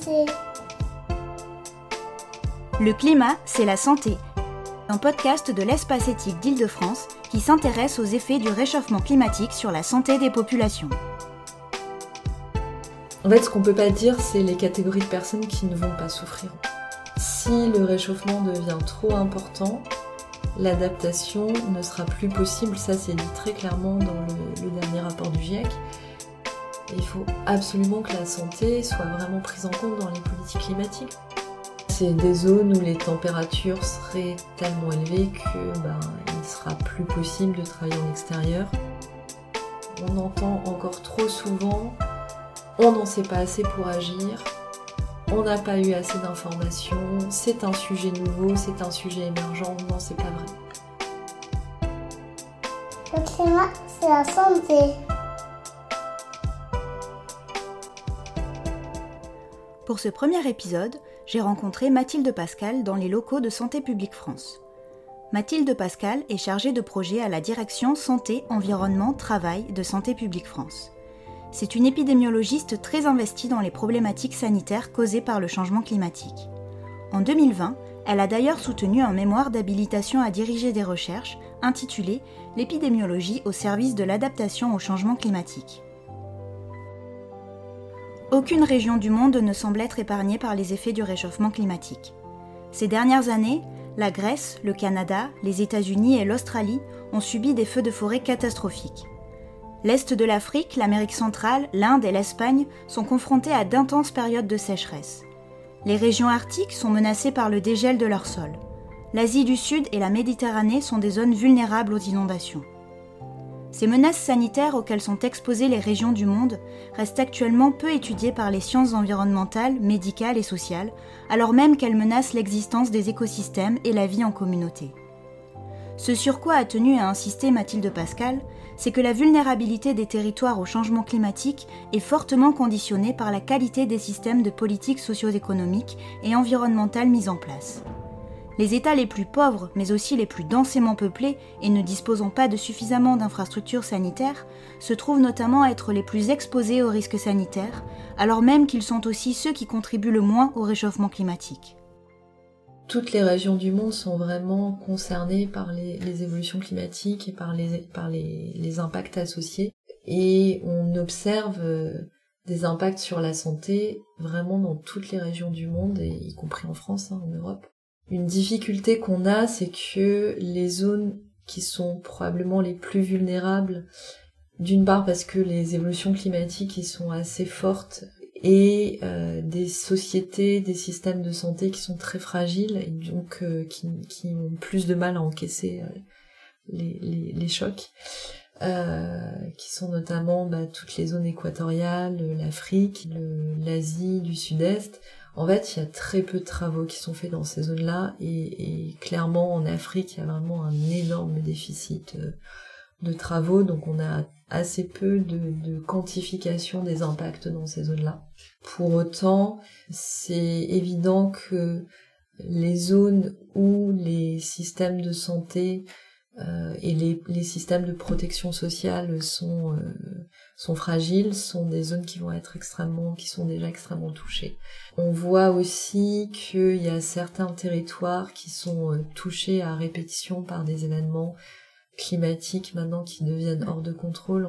santé. Le climat, c'est la santé. Un podcast de l'Espace Éthique d'Île-de-France qui s'intéresse aux effets du réchauffement climatique sur la santé des populations. En fait, ce qu'on ne peut pas dire, c'est les catégories de personnes qui ne vont pas souffrir. Si le réchauffement devient trop important, l'adaptation ne sera plus possible. Ça, c'est dit très clairement dans le dernier rapport du GIEC. Et il faut absolument que la santé soit vraiment prise en compte dans les politiques climatiques. C'est des zones où les températures seraient tellement élevées que il ne sera plus possible de travailler en extérieur. On entend encore trop souvent « on n'en sait pas assez pour agir », « on n'a pas eu assez d'informations », « c'est un sujet nouveau », « c'est un sujet émergent », non, c'est pas vrai. Le climat, c'est la santé. Pour ce premier épisode, j'ai rencontré Mathilde Pascal dans les locaux de Santé Publique France. Mathilde Pascal est chargée de projet à la direction Santé, Environnement, Travail de Santé Publique France. C'est une épidémiologiste très investie dans les problématiques sanitaires causées par le changement climatique. En 2020, elle a d'ailleurs soutenu un mémoire d'habilitation à diriger des recherches intitulé « L'épidémiologie au service de l'adaptation au changement climatique ». Aucune région du monde ne semble être épargnée par les effets du réchauffement climatique. Ces dernières années, la Grèce, le Canada, les États-Unis et l'Australie ont subi des feux de forêt catastrophiques. L'Est de l'Afrique, l'Amérique centrale, l'Inde et l'Espagne sont confrontés à d'intenses périodes de sécheresse. Les régions arctiques sont menacées par le dégel de leur sol. L'Asie du Sud et la Méditerranée sont des zones vulnérables aux inondations. Ces menaces sanitaires auxquelles sont exposées les régions du monde restent actuellement peu étudiées par les sciences environnementales, médicales et sociales, alors même qu'elles menacent l'existence des écosystèmes et la vie en communauté. Ce sur quoi a tenu à insister Mathilde Pascal, c'est que la vulnérabilité des territoires au changement climatique est fortement conditionnée par la qualité des systèmes de politiques socio-économiques et environnementales mis en place. Les États les plus pauvres, mais aussi les plus densément peuplés et ne disposant pas de suffisamment d'infrastructures sanitaires, se trouvent notamment à être les plus exposés aux risques sanitaires, alors même qu'ils sont aussi ceux qui contribuent le moins au réchauffement climatique. Toutes les régions du monde sont vraiment concernées par les évolutions climatiques et par les impacts associés. Et on observe des impacts sur la santé vraiment dans toutes les régions du monde, et y compris en France, en Europe. Une difficulté qu'on a, c'est que les zones qui sont probablement les plus vulnérables, d'une part parce que les évolutions climatiques y sont assez fortes, et des sociétés, des systèmes de santé qui sont très fragiles, et donc qui ont plus de mal à encaisser les chocs, qui sont notamment toutes les zones équatoriales, l'Afrique, l'Asie du Sud-Est. En fait, il y a très peu de travaux qui sont faits dans ces zones-là, et clairement, en Afrique, il y a vraiment un énorme déficit de travaux, donc on a assez peu de quantification des impacts dans ces zones-là. Pour autant, c'est évident que les zones où les systèmes de santé et les systèmes de protection sociale sont fragiles, sont des zones qui vont être qui sont déjà extrêmement touchées. On voit aussi qu'il y a certains territoires qui sont touchés à répétition par des événements climatiques maintenant qui deviennent hors de contrôle.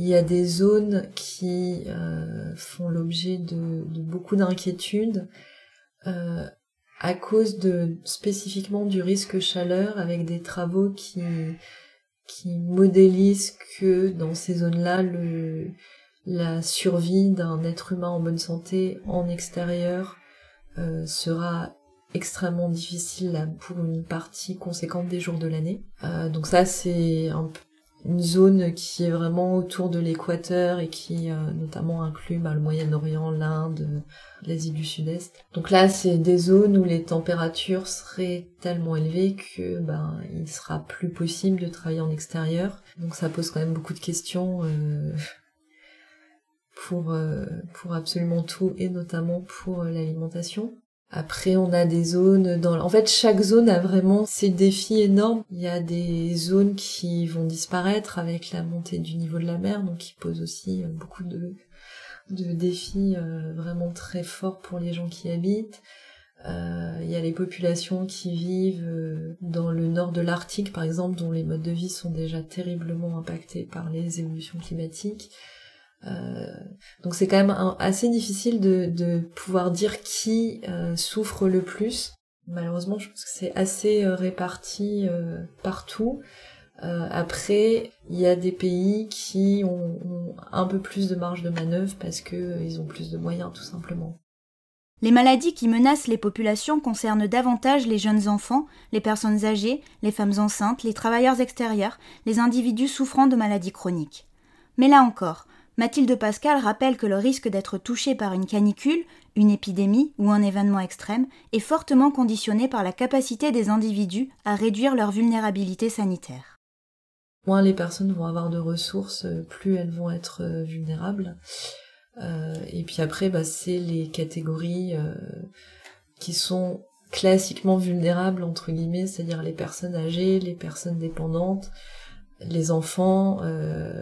Il y a des zones qui font l'objet de beaucoup d'inquiétudes, à cause spécifiquement du risque chaleur, avec des travaux qui modélisent que dans ces zones-là, la survie d'un être humain en bonne santé en extérieur sera extrêmement difficile pour une partie conséquente des jours de l'année. Donc ça, c'est une zone qui est vraiment autour de l'équateur et qui notamment inclut le Moyen-Orient, l'Inde, l'Asie du Sud-Est. Donc là, c'est des zones où les températures seraient tellement élevées que il ne sera plus possible de travailler en extérieur. Donc ça pose quand même beaucoup de questions pour absolument tout, et notamment pour l'alimentation. Après, on a des zones en fait, chaque zone a vraiment ses défis énormes. Il y a des zones qui vont disparaître avec la montée du niveau de la mer, donc qui posent aussi beaucoup de de défis vraiment très forts pour les gens qui habitent. Il y a les populations qui vivent dans le nord de l'Arctique, par exemple, dont les modes de vie sont déjà terriblement impactés par les évolutions climatiques. Donc c'est quand même assez difficile de pouvoir dire qui souffre le plus. Malheureusement, je pense que c'est assez réparti partout. Après, il y a des pays qui ont un peu plus de marge de manœuvre parce que ils ont plus de moyens, tout simplement. Les maladies qui menacent les populations concernent davantage les jeunes enfants, les personnes âgées, les femmes enceintes, les travailleurs extérieurs, les individus souffrant de maladies chroniques. Mais là encore, Mathilde Pascal rappelle que le risque d'être touché par une canicule, une épidémie ou un événement extrême est fortement conditionné par la capacité des individus à réduire leur vulnérabilité sanitaire. Moins les personnes vont avoir de ressources, plus elles vont être vulnérables. Et puis après, c'est les catégories qui sont classiquement vulnérables, entre guillemets, c'est-à-dire les personnes âgées, les personnes dépendantes, les enfants,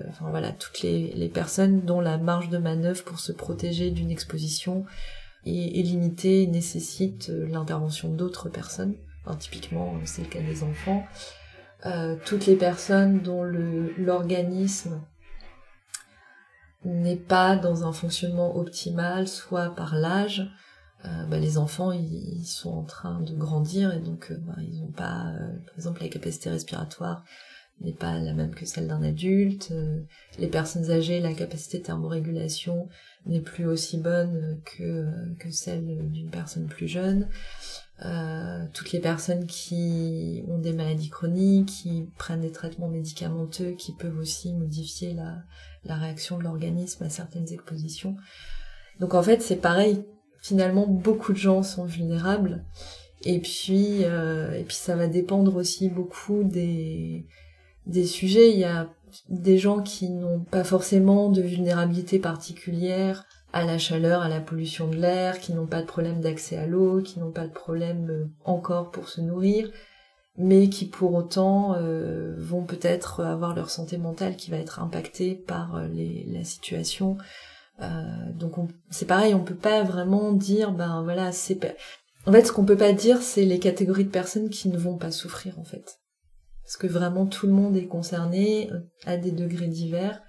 enfin voilà, toutes les personnes dont la marge de manœuvre pour se protéger d'une exposition est limitée, nécessite l'intervention d'autres personnes. Enfin, typiquement, c'est le cas des enfants. Toutes les personnes dont l'organisme n'est pas dans un fonctionnement optimal, soit par l'âge, les enfants ils sont en train de grandir et donc ils n'ont pas, par exemple la capacité respiratoire n'est pas la même que celle d'un adulte, les personnes âgées, la capacité de thermorégulation n'est plus aussi bonne que celle d'une personne plus jeune, toutes les personnes qui ont des maladies chroniques, qui prennent des traitements médicamenteux, qui peuvent aussi modifier la réaction de l'organisme à certaines expositions. Donc en fait c'est pareil, finalement beaucoup de gens sont vulnérables, et puis ça va dépendre aussi beaucoup des sujets. Il y a des gens qui n'ont pas forcément de vulnérabilité particulière à la chaleur, à la pollution de l'air, qui n'ont pas de problème d'accès à l'eau, qui n'ont pas de problème encore pour se nourrir, mais qui pour autant vont peut-être avoir leur santé mentale qui va être impactée par la situation. Donc c'est pareil, on peut pas vraiment dire, en fait ce qu'on peut pas dire c'est les catégories de personnes qui ne vont pas souffrir en fait. Parce que vraiment tout le monde est concerné à des degrés divers,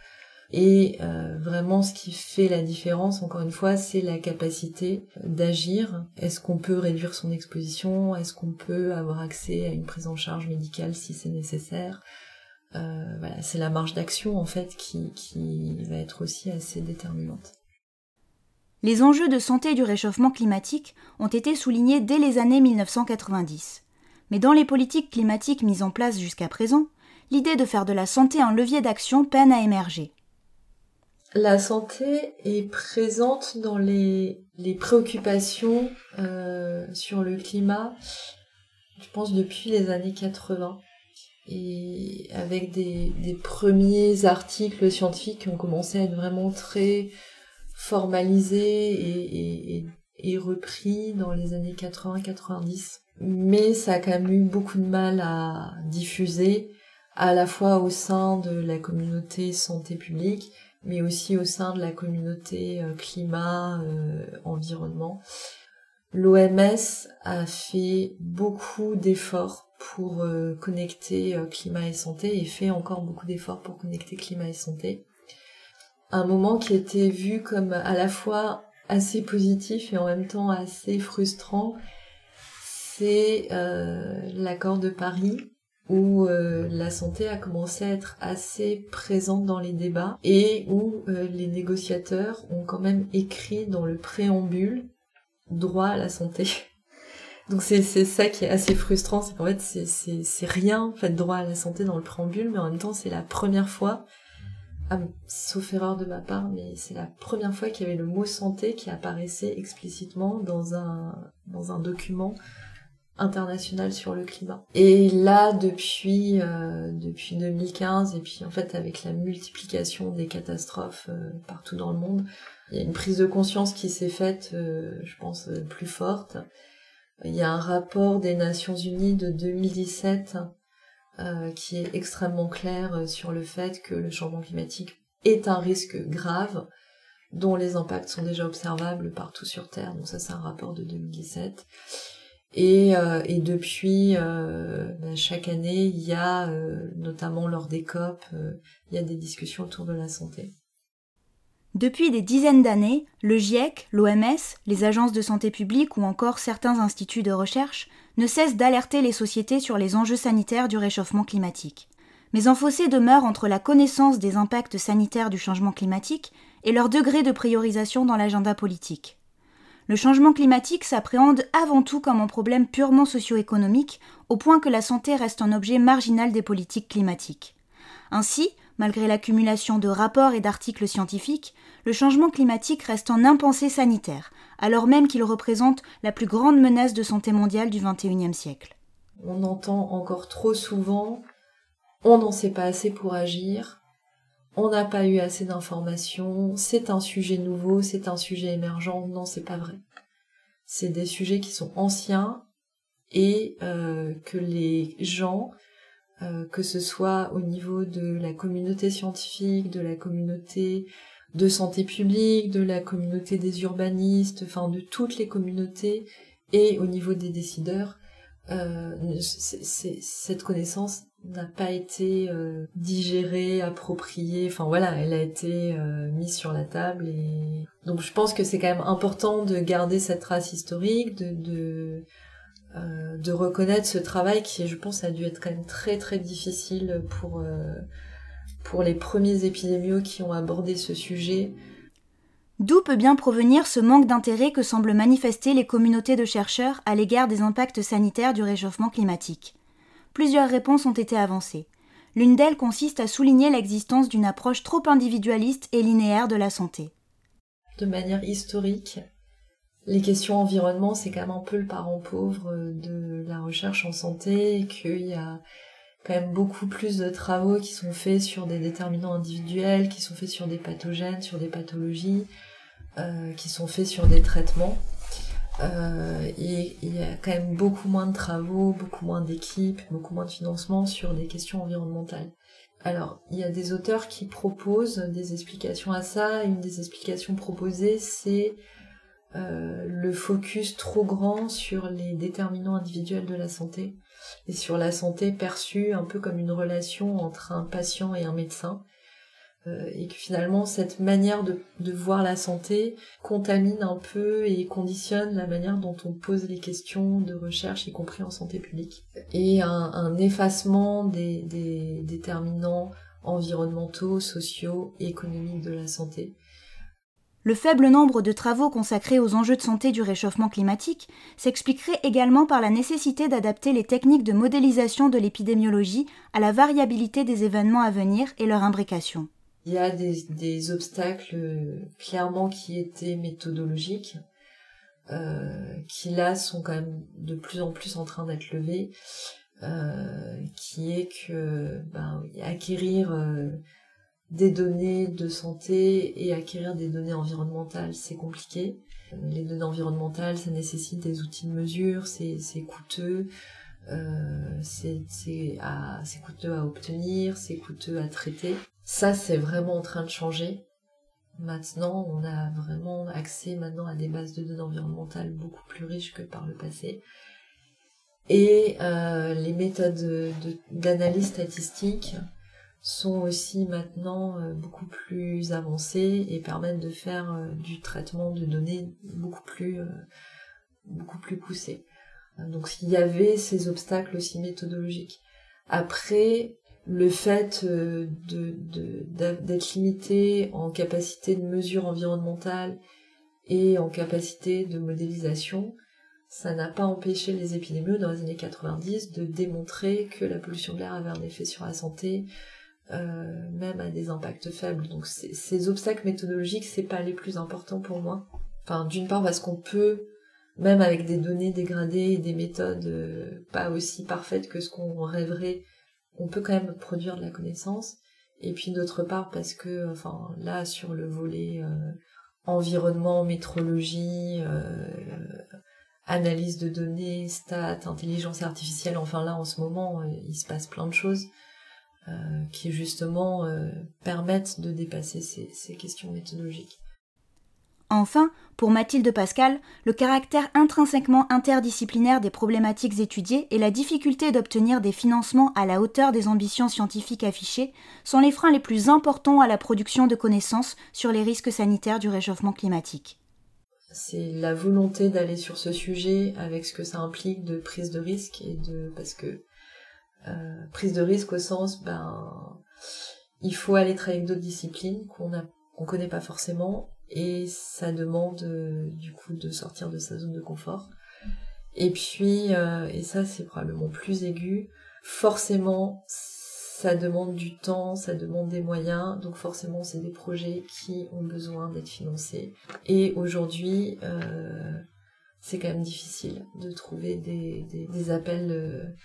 et vraiment ce qui fait la différence, encore une fois, c'est la capacité d'agir. Est-ce qu'on peut réduire son exposition? Est-ce qu'on peut avoir accès à une prise en charge médicale si c'est nécessaire? C'est la marge d'action en fait qui va être aussi assez déterminante. Les enjeux de santé du réchauffement climatique ont été soulignés dès les années 1990. Mais dans les politiques climatiques mises en place jusqu'à présent, l'idée de faire de la santé un levier d'action peine à émerger. La santé est présente dans les préoccupations sur le climat, je pense depuis les années 80, et avec des premiers articles scientifiques qui ont commencé à être vraiment très formalisés et repris dans les années 80-90. Mais ça a quand même eu beaucoup de mal à diffuser, à la fois au sein de la communauté santé publique, mais aussi au sein de la communauté climat, environnement. L'OMS a fait beaucoup d'efforts pour connecter climat et santé, et fait encore beaucoup d'efforts pour connecter climat et santé. Un moment qui était vu comme à la fois assez positif et en même temps assez frustrant, c'est l'accord de Paris, où la santé a commencé à être assez présente dans les débats, et où les négociateurs ont quand même écrit dans le préambule « droit à la santé ». Donc c'est ça qui est assez frustrant, c'est qu'en fait c'est rien, en fait, droit à la santé dans le préambule, mais en même temps c'est la première fois, sauf erreur de ma part, mais c'est la première fois qu'il y avait le mot « santé » qui apparaissait explicitement dans un document international sur le climat. Et là, depuis 2015, et puis en fait avec la multiplication des catastrophes partout dans le monde, il y a une prise de conscience qui s'est faite, je pense, plus forte. Il y a un rapport des Nations Unies de 2017 qui est extrêmement clair sur le fait que le changement climatique est un risque grave, dont les impacts sont déjà observables partout sur Terre. Donc ça, c'est un rapport de 2017. Et depuis, chaque année, il y a, notamment lors des COP, il y a des discussions autour de la santé. Depuis des dizaines d'années, le GIEC, l'OMS, les agences de santé publique ou encore certains instituts de recherche ne cessent d'alerter les sociétés sur les enjeux sanitaires du réchauffement climatique. Mais un fossé demeure entre la connaissance des impacts sanitaires du changement climatique et leur degré de priorisation dans l'agenda politique. Le changement climatique s'appréhende avant tout comme un problème purement socio-économique, au point que la santé reste un objet marginal des politiques climatiques. Ainsi, malgré l'accumulation de rapports et d'articles scientifiques, le changement climatique reste un impensé sanitaire, alors même qu'il représente la plus grande menace de santé mondiale du XXIe siècle. On entend encore trop souvent « on n'en sait pas assez pour agir », on n'a pas eu assez d'informations, c'est un sujet nouveau, c'est un sujet émergent. Non, c'est pas vrai. C'est des sujets qui sont anciens et que les gens, que ce soit au niveau de la communauté scientifique, de la communauté de santé publique, de la communauté des urbanistes, enfin de toutes les communautés et au niveau des décideurs, cette connaissance n'a pas été digérée, appropriée, enfin voilà, elle a été mise sur la table. Et donc je pense que c'est quand même important de garder cette trace historique, de reconnaître ce travail qui, je pense, a dû être quand même très très difficile pour les premiers épidémiologues qui ont abordé ce sujet. D'où peut bien provenir ce manque d'intérêt que semblent manifester les communautés de chercheurs à l'égard des impacts sanitaires du réchauffement climatique ? Plusieurs réponses ont été avancées. L'une d'elles consiste à souligner l'existence d'une approche trop individualiste et linéaire de la santé. De manière historique, les questions environnement, c'est quand même un peu le parent pauvre de la recherche en santé, et qu'il y a quand même beaucoup plus de travaux qui sont faits sur des déterminants individuels, qui sont faits sur des pathogènes, sur des pathologies, qui sont faits sur des traitements. Et il y a quand même beaucoup moins de travaux, beaucoup moins d'équipes, beaucoup moins de financement sur des questions environnementales. Alors, il y a des auteurs qui proposent des explications à ça. Une des explications proposées, c'est le focus trop grand sur les déterminants individuels de la santé et sur la santé perçue un peu comme une relation entre un patient et un médecin. Et que finalement, cette manière de voir la santé contamine un peu et conditionne la manière dont on pose les questions de recherche, y compris en santé publique. Et un effacement des déterminants environnementaux, sociaux et économiques de la santé. Le faible nombre de travaux consacrés aux enjeux de santé du réchauffement climatique s'expliquerait également par la nécessité d'adapter les techniques de modélisation de l'épidémiologie à la variabilité des événements à venir et leur imbrication. Il y a des obstacles clairement qui étaient méthodologiques, qui là sont quand même de plus en plus en train d'être levés, qui est que acquérir des données de santé et acquérir des données environnementales, c'est compliqué. Les données environnementales, ça nécessite des outils de mesure, c'est coûteux. C'est coûteux à obtenir, c'est coûteux à traiter. Ça, c'est vraiment en train de changer. Maintenant, on a vraiment accès maintenant à des bases de données environnementales beaucoup plus riches que par le passé. Et les méthodes d'analyse statistique sont aussi maintenant beaucoup plus avancées et permettent de faire du traitement de données beaucoup plus poussé. Donc il y avait ces obstacles aussi méthodologiques. Après, le fait d'être limité en capacité de mesure environnementale et en capacité de modélisation, ça n'a pas empêché les épidémiologues dans les années 90 de démontrer que la pollution de l'air avait un effet sur la santé, même à des impacts faibles. Donc ces obstacles méthodologiques, c'est pas les plus importants pour moi. Enfin, d'une part parce qu'on peut, même avec des données dégradées et des méthodes pas aussi parfaites que ce qu'on rêverait, on peut quand même produire de la connaissance. Et puis d'autre part parce que, enfin là sur le volet environnement, métrologie, analyse de données, stats, intelligence artificielle, enfin là en ce moment il se passe plein de choses qui justement permettent de dépasser ces questions méthodologiques. Enfin, pour Mathilde Pascal, le caractère intrinsèquement interdisciplinaire des problématiques étudiées et la difficulté d'obtenir des financements à la hauteur des ambitions scientifiques affichées sont les freins les plus importants à la production de connaissances sur les risques sanitaires du réchauffement climatique. C'est la volonté d'aller sur ce sujet avec ce que ça implique de prise de risque, prise de risque au sens, il faut aller travailler avec d'autres disciplines qu'on connaît pas forcément, et ça demande du coup de sortir de sa zone de confort. Et puis, et ça c'est probablement plus aigu, forcément ça demande du temps, ça demande des moyens, donc forcément c'est des projets qui ont besoin d'être financés. Et aujourd'hui, c'est quand même difficile de trouver des appels,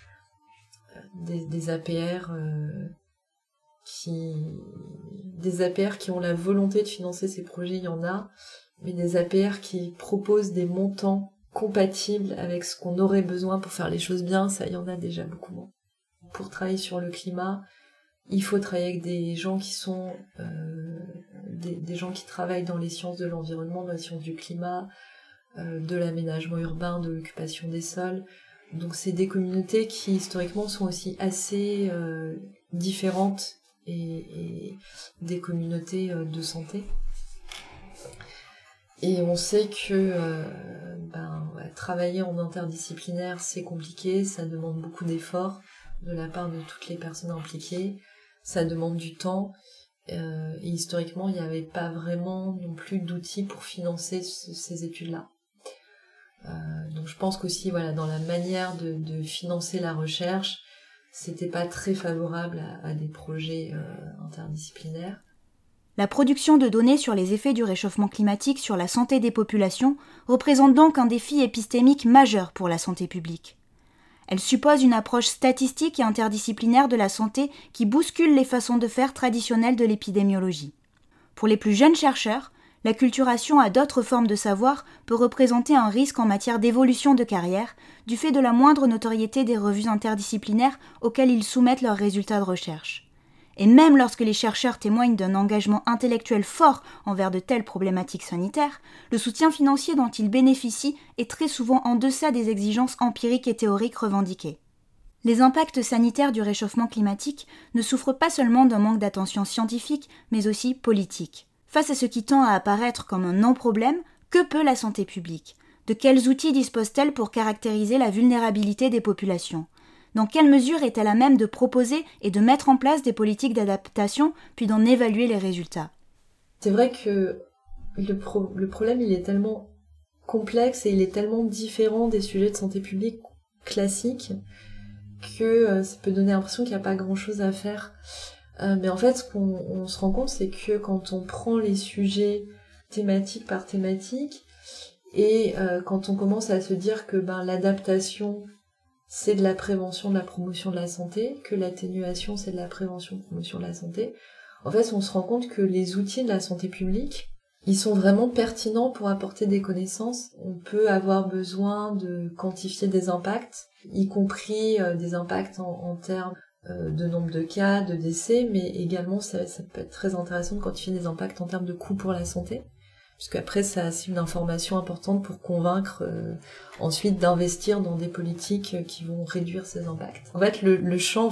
des APR qui ont la volonté de financer ces projets, il y en a, mais des APR qui proposent des montants compatibles avec ce qu'on aurait besoin pour faire les choses bien, ça, il y en a déjà beaucoup moins. Pour travailler sur le climat, il faut travailler avec des gens qui sont des gens qui travaillent dans les sciences de l'environnement, dans les sciences du climat, de l'aménagement urbain, de l'occupation des sols. Donc c'est des communautés qui historiquement sont aussi assez différentes et des communautés de santé. Et on sait que travailler en interdisciplinaire, c'est compliqué, ça demande beaucoup d'efforts de la part de toutes les personnes impliquées, ça demande du temps, et historiquement, il n'y avait pas vraiment non plus d'outils pour financer ces études-là. Donc je pense qu'aussi, dans la manière de financer la recherche, c'était pas très favorable à des projets interdisciplinaires. La production de données sur les effets du réchauffement climatique sur la santé des populations représente donc un défi épistémique majeur pour la santé publique. Elle suppose une approche statistique et interdisciplinaire de la santé qui bouscule les façons de faire traditionnelles de l'épidémiologie. Pour les plus jeunes chercheurs, l'acculturation à d'autres formes de savoir peut représenter un risque en matière d'évolution de carrière du fait de la moindre notoriété des revues interdisciplinaires auxquelles ils soumettent leurs résultats de recherche. Et même lorsque les chercheurs témoignent d'un engagement intellectuel fort envers de telles problématiques sanitaires, le soutien financier dont ils bénéficient est très souvent en deçà des exigences empiriques et théoriques revendiquées. Les impacts sanitaires du réchauffement climatique ne souffrent pas seulement d'un manque d'attention scientifique, mais aussi politique. Face à ce qui tend à apparaître comme un non-problème, que peut la santé publique ? De quels outils dispose-t-elle pour caractériser la vulnérabilité des populations ? Dans quelle mesure est-elle à même de proposer et de mettre en place des politiques d'adaptation, puis d'en évaluer les résultats ? C'est vrai que le problème, il est tellement complexe et il est tellement différent des sujets de santé publique classiques que ça peut donner l'impression qu'il n'y a pas grand-chose à faire. Mais en fait, ce qu'on se rend compte, c'est que quand on prend les sujets thématique par thématique et quand on commence à se dire que l'adaptation, c'est de la prévention, de la promotion de la santé, que l'atténuation, c'est de la prévention, de la promotion de la santé. En fait, on se rend compte que les outils de la santé publique, ils sont vraiment pertinents pour apporter des connaissances. On peut avoir besoin de quantifier des impacts, y compris des impacts en termes de nombre de cas, de décès, mais également, ça peut être très intéressant de quantifier des impacts en termes de coûts pour la santé. Parce qu'après, ça c'est une information importante pour convaincre ensuite d'investir dans des politiques qui vont réduire ces impacts. En fait, le champ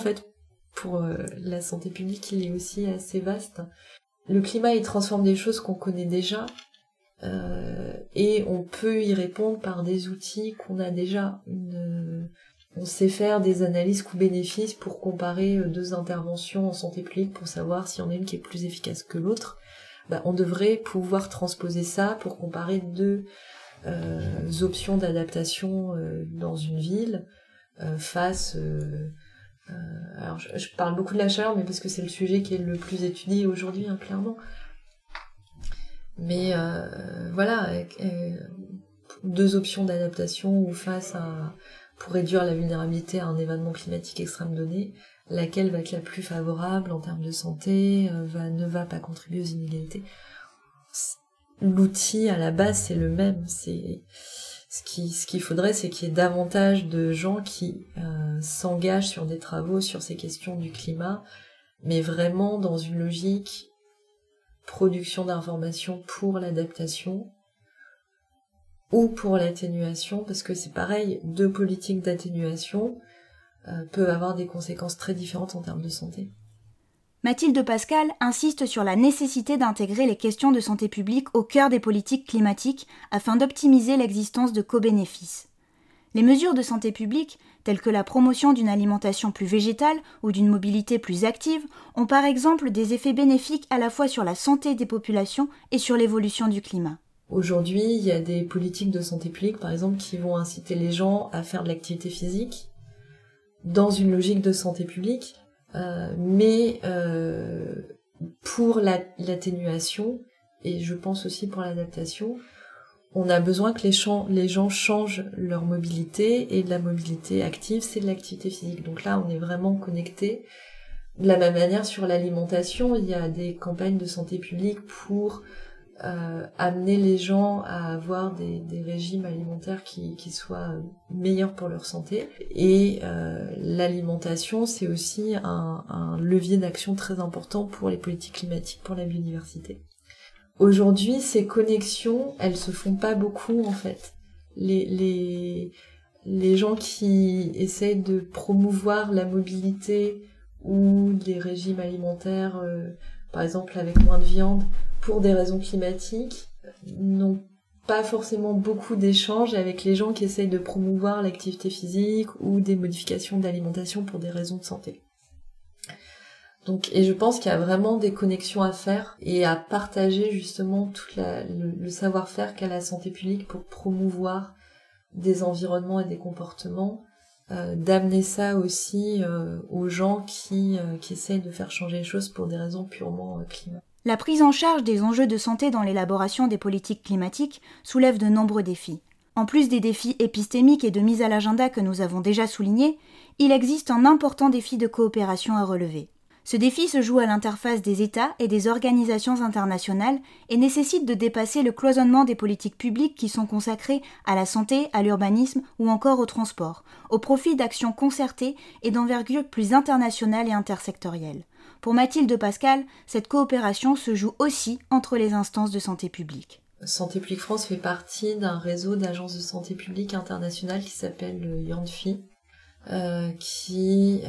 pour la santé publique, il est aussi assez vaste. Le climat, il transforme des choses qu'on connaît déjà et on peut y répondre par des outils qu'on a déjà. On sait faire des analyses coûts-bénéfices pour comparer deux interventions en santé publique pour savoir s'il y en a une qui est plus efficace que l'autre. On devrait pouvoir transposer ça pour comparer deux options d'adaptation dans une ville face... alors je parle beaucoup de la chaleur, mais parce que c'est le sujet qui est le plus étudié aujourd'hui, clairement. Mais deux options d'adaptation ou face à... pour réduire la vulnérabilité à un événement climatique extrême donné, laquelle va être la plus favorable en termes de santé, ne va pas contribuer aux inégalités. L'outil, à la base, c'est le même. C'est... Ce qu'il faudrait, c'est qu'il y ait davantage de gens qui s'engagent sur des travaux, sur ces questions du climat, mais vraiment dans une logique production d'informations pour l'adaptation, ou pour l'atténuation, parce que c'est pareil, deux politiques d'atténuation peuvent avoir des conséquences très différentes en termes de santé. Mathilde Pascal insiste sur la nécessité d'intégrer les questions de santé publique au cœur des politiques climatiques afin d'optimiser l'existence de co-bénéfices. Les mesures de santé publique, telles que la promotion d'une alimentation plus végétale ou d'une mobilité plus active, ont par exemple des effets bénéfiques à la fois sur la santé des populations et sur l'évolution du climat. Aujourd'hui, il y a des politiques de santé publique, par exemple, qui vont inciter les gens à faire de l'activité physique dans une logique de santé publique, mais pour l'atténuation, et je pense aussi pour l'adaptation, on a besoin que les gens changent leur mobilité, et de la mobilité active, c'est de l'activité physique. Donc là, on est vraiment connecté. De la même manière, sur l'alimentation, il y a des campagnes de santé publique pour amener les gens à avoir des régimes alimentaires qui soient meilleurs pour leur santé. Et l'alimentation, c'est aussi un levier d'action très important pour les politiques climatiques, pour la biodiversité. Aujourd'hui, ces connexions, elles se font pas beaucoup, en fait. Les gens qui essayent de promouvoir la mobilité ou des régimes alimentaires, par exemple avec moins de viande, pour des raisons climatiques, n'ont pas forcément beaucoup d'échanges avec les gens qui essayent de promouvoir l'activité physique ou des modifications d'alimentation pour des raisons de santé. Donc, et je pense qu'il y a vraiment des connexions à faire et à partager justement tout le savoir-faire qu'a la santé publique pour promouvoir des environnements et des comportements, d'amener ça aussi aux gens qui essayent de faire changer les choses pour des raisons purement climatiques. La prise en charge des enjeux de santé dans l'élaboration des politiques climatiques soulève de nombreux défis. En plus des défis épistémiques et de mise à l'agenda que nous avons déjà soulignés, il existe un important défi de coopération à relever. Ce défi se joue à l'interface des États et des organisations internationales et nécessite de dépasser le cloisonnement des politiques publiques qui sont consacrées à la santé, à l'urbanisme ou encore au transport, au profit d'actions concertées et d'envergure plus internationale et intersectorielle. Pour Mathilde Pascal, cette coopération se joue aussi entre les instances de santé publique. Santé publique France fait partie d'un réseau d'agences de santé publique internationales qui s'appelle IANPHI, qui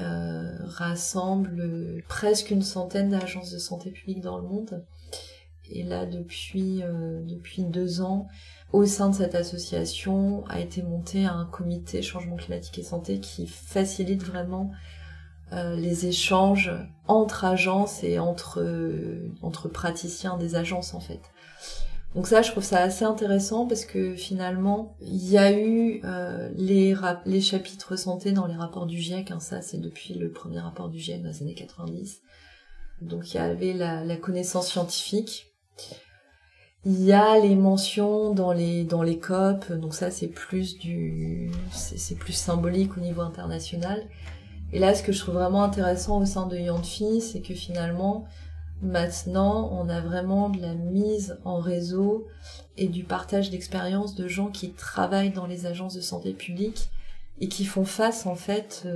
rassemble presque une centaine d'agences de santé publique dans le monde. Et là, depuis 2 ans, au sein de cette association a été monté un comité changement climatique et santé qui facilite vraiment les échanges entre agences et entre praticiens des agences, en fait. Donc ça, je trouve ça assez intéressant parce que finalement, il y a eu les chapitres santé dans les rapports du GIEC, hein, ça c'est depuis le premier rapport du GIEC dans les années 90. Donc il y avait la connaissance scientifique. Il y a les mentions dans les COP, donc ça c'est plus c'est plus symbolique au niveau international. Et là, ce que je trouve vraiment intéressant au sein de IANPHI, c'est que finalement, maintenant, on a vraiment de la mise en réseau et du partage d'expériences de gens qui travaillent dans les agences de santé publique et qui font face, en fait,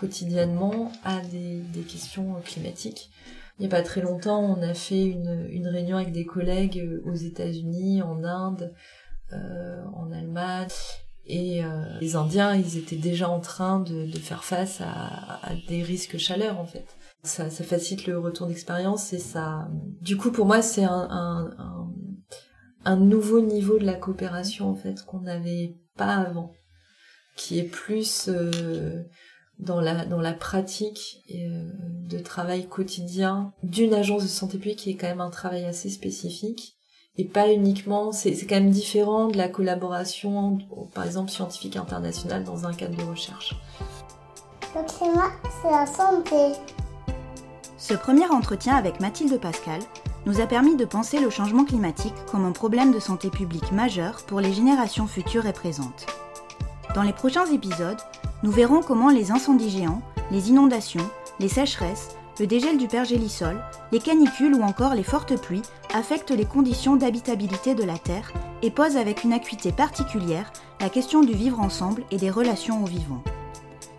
quotidiennement à des questions climatiques. Il n'y a pas très longtemps, on a fait une réunion avec des collègues aux États-Unis, en Inde, en Allemagne. Et les Indiens, ils étaient déjà en train de faire face à des risques chaleur, en fait. Ça facilite le retour d'expérience et ça... Du coup, pour moi, c'est un nouveau niveau de la coopération, en fait, qu'on n'avait pas avant, qui est plus dans la pratique de travail quotidien d'une agence de santé publique qui est quand même un travail assez spécifique. Et pas uniquement, c'est quand même différent de la collaboration, par exemple, scientifique internationale dans un cadre de recherche. Le climat, c'est la santé. Ce premier entretien avec Mathilde Pascal nous a permis de penser le changement climatique comme un problème de santé publique majeur pour les générations futures et présentes. Dans les prochains épisodes, nous verrons comment les incendies géants, les inondations, les sécheresses, le dégel du pergélisol, les canicules ou encore les fortes pluies affectent les conditions d'habitabilité de la Terre et posent avec une acuité particulière la question du vivre ensemble et des relations aux vivants.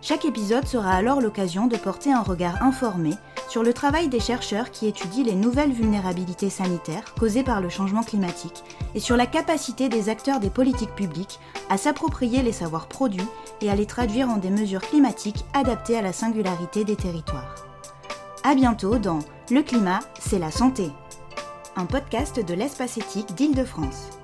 Chaque épisode sera alors l'occasion de porter un regard informé sur le travail des chercheurs qui étudient les nouvelles vulnérabilités sanitaires causées par le changement climatique et sur la capacité des acteurs des politiques publiques à s'approprier les savoirs produits et à les traduire en des mesures climatiques adaptées à la singularité des territoires. À bientôt dans « Le climat, c'est la santé », un podcast de l'Espace Éthique d'Île-de-France.